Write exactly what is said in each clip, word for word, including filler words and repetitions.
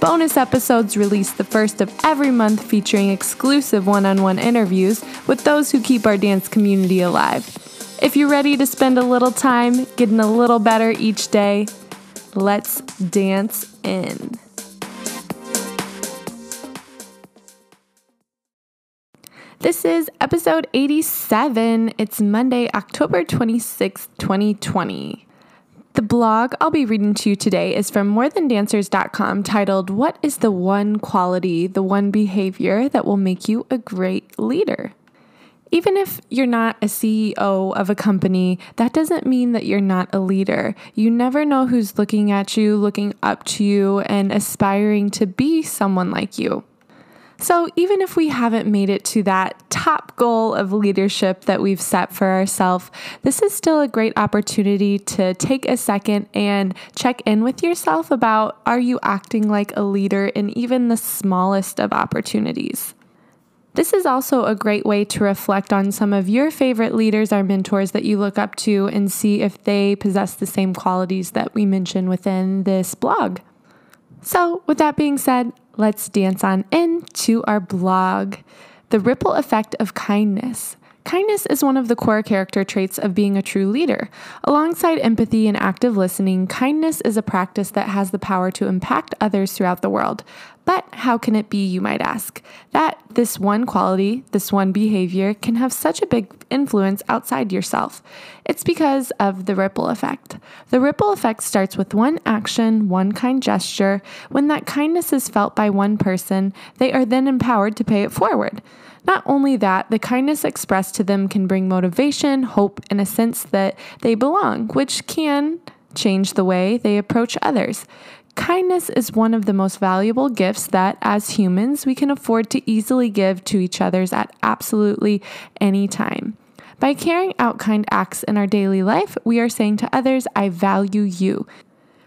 Bonus episodes released the first of every month featuring exclusive one-on-one interviews with those who keep our dance community alive. If you're ready to spend a little time getting a little better each day, let's dance in. This is episode eighty-seven. It's Monday, October twenty-sixth, twenty twenty. The blog I'll be reading to you today is from more than dancers dot com, titled, "What is the one quality, the one behavior that will make you a great leader?" Even if you're not a C E O of a company, that doesn't mean that you're not a leader. You never know who's looking at you, looking up to you, and aspiring to be someone like you. So even if we haven't made it to that top goal of leadership that we've set for ourselves, this is still a great opportunity to take a second and check in with yourself about, are you acting like a leader in even the smallest of opportunities? This is also a great way to reflect on some of your favorite leaders or mentors that you look up to and see if they possess the same qualities that we mention within this blog. So with that being said, let's dance on into our blog. The ripple effect of kindness. Kindness is one of the core character traits of being a true leader. Alongside empathy and active listening, kindness is a practice that has the power to impact others throughout the world. But how can it be, you might ask, that this one quality, this one behavior can have such a big influence outside yourself? It's because of the ripple effect. The ripple effect starts with one action, one kind gesture. When that kindness is felt by one person, they are then empowered to pay it forward. Not only that, the kindness expressed to them can bring motivation, hope, and a sense that they belong, which can change the way they approach others. Kindness is one of the most valuable gifts that, as humans, we can afford to easily give to each other at absolutely any time. By carrying out kind acts in our daily life, we are saying to others, "I value you."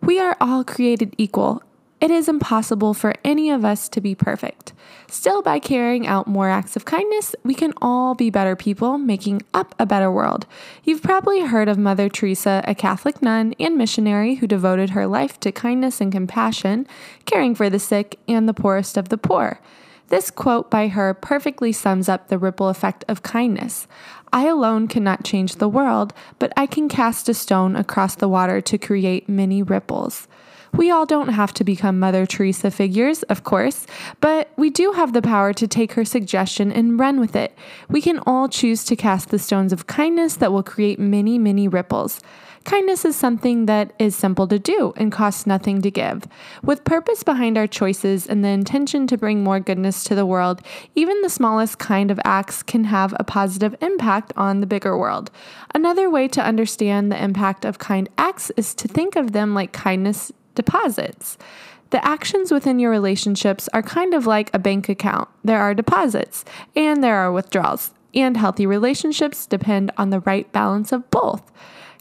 We are all created equal. It is impossible for any of us to be perfect. Still, by carrying out more acts of kindness, we can all be better people, making up a better world. You've probably heard of Mother Teresa, a Catholic nun and missionary who devoted her life to kindness and compassion, caring for the sick and the poorest of the poor. This quote by her perfectly sums up the ripple effect of kindness. "I alone cannot change the world, but I can cast a stone across the water to create many ripples." We all don't have to become Mother Teresa figures, of course, but we do have the power to take her suggestion and run with it. We can all choose to cast the stones of kindness that will create many, many ripples. Kindness is something that is simple to do and costs nothing to give. With purpose behind our choices and the intention to bring more goodness to the world, even the smallest kind of acts can have a positive impact on the bigger world. Another way to understand the impact of kind acts is to think of them like kindness deposits. The actions within your relationships are kind of like a bank account. There are deposits and there are withdrawals, and healthy relationships depend on the right balance of both.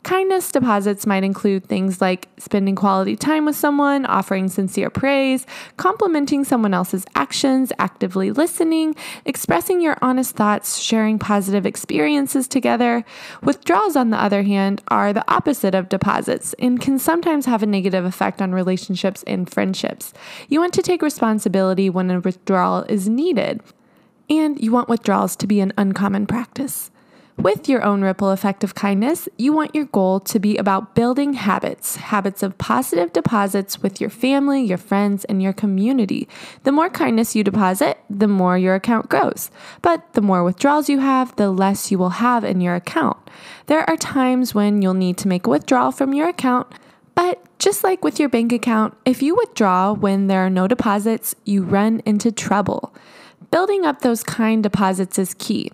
Kindness deposits might include things like spending quality time with someone, offering sincere praise, complimenting someone else's actions, actively listening, expressing your honest thoughts, sharing positive experiences together. Withdrawals, on the other hand, are the opposite of deposits and can sometimes have a negative effect on relationships and friendships. You want to take responsibility when a withdrawal is needed, and you want withdrawals to be an uncommon practice. With your own ripple effect of kindness, you want your goal to be about building habits, habits of positive deposits with your family, your friends, and your community. The more kindness you deposit, the more your account grows. But the more withdrawals you have, the less you will have in your account. There are times when you'll need to make a withdrawal from your account, but just like with your bank account, if you withdraw when there are no deposits, you run into trouble. Building up those kind deposits is key.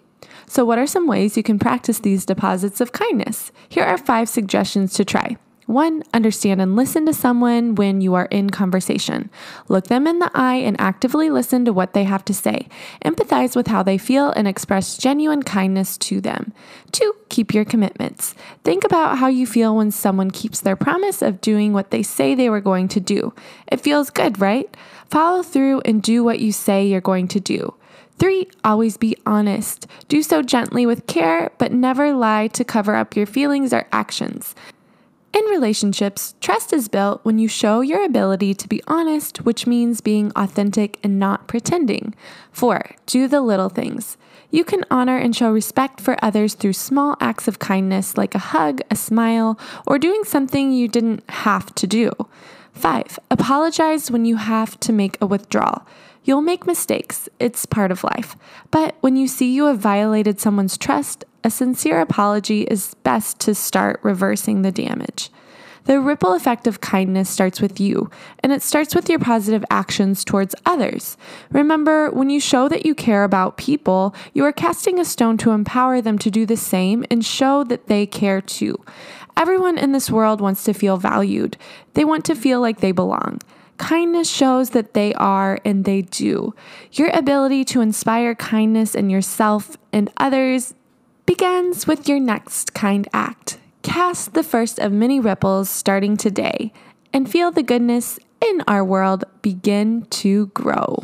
So what are some ways you can practice these deposits of kindness? Here are five suggestions to try. One, understand and listen to someone when you are in conversation. Look them in the eye and actively listen to what they have to say. Empathize with how they feel and express genuine kindness to them. Two, keep your commitments. Think about how you feel when someone keeps their promise of doing what they say they were going to do. It feels good, right? Follow through and do what you say you're going to do. Three, always be honest. Do so gently with care, but never lie to cover up your feelings or actions. In relationships, trust is built when you show your ability to be honest, which means being authentic and not pretending. Four, do the little things. You can honor and show respect for others through small acts of kindness like a hug, a smile, or doing something you didn't have to do. Five, apologize when you have to make a withdrawal. You'll make mistakes. It's part of life. But when you see you have violated someone's trust, a sincere apology is best to start reversing the damage. The ripple effect of kindness starts with you, and it starts with your positive actions towards others. Remember, when you show that you care about people, you are casting a stone to empower them to do the same and show that they care too. Everyone in this world wants to feel valued. They want to feel like they belong. Kindness shows that they are and they do. Your ability to inspire kindness in yourself and others begins with your next kind act. Cast the first of many ripples starting today and feel the goodness in our world begin to grow.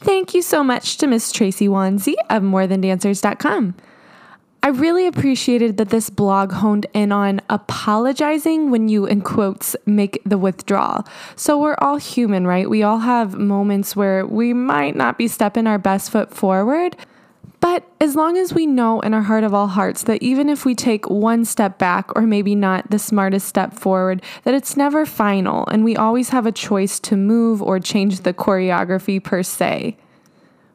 Thank you so much to Miss Tracey Wozny of more than dancers dot com. I really appreciated that this blog honed in on apologizing when you, in quotes, make the withdrawal. So we're all human, right? We all have moments where we might not be stepping our best foot forward. But as long as we know in our heart of all hearts that even if we take one step back or maybe not the smartest step forward, that it's never final and we always have a choice to move or change the choreography per se.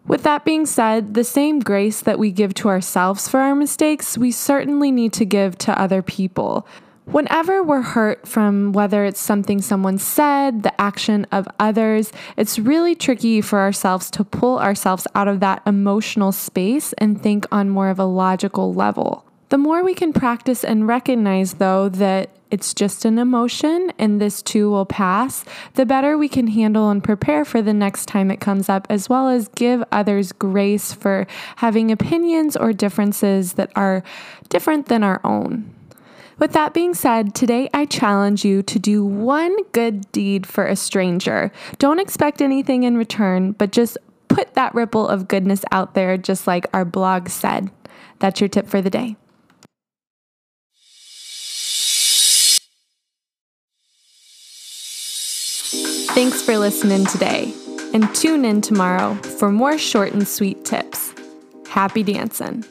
With that being said, the same grace that we give to ourselves for our mistakes, we certainly need to give to other people. Whenever we're hurt from whether it's something someone said, the action of others, it's really tricky for ourselves to pull ourselves out of that emotional space and think on more of a logical level. The more we can practice and recognize, though, that it's just an emotion and this too will pass, the better we can handle and prepare for the next time it comes up, as well as give others grace for having opinions or differences that are different than our own. With that being said, today I challenge you to do one good deed for a stranger. Don't expect anything in return, but just put that ripple of goodness out there, just like our blog said. That's your tip for the day. Thanks for listening today, and tune in tomorrow for more short and sweet tips. Happy dancing!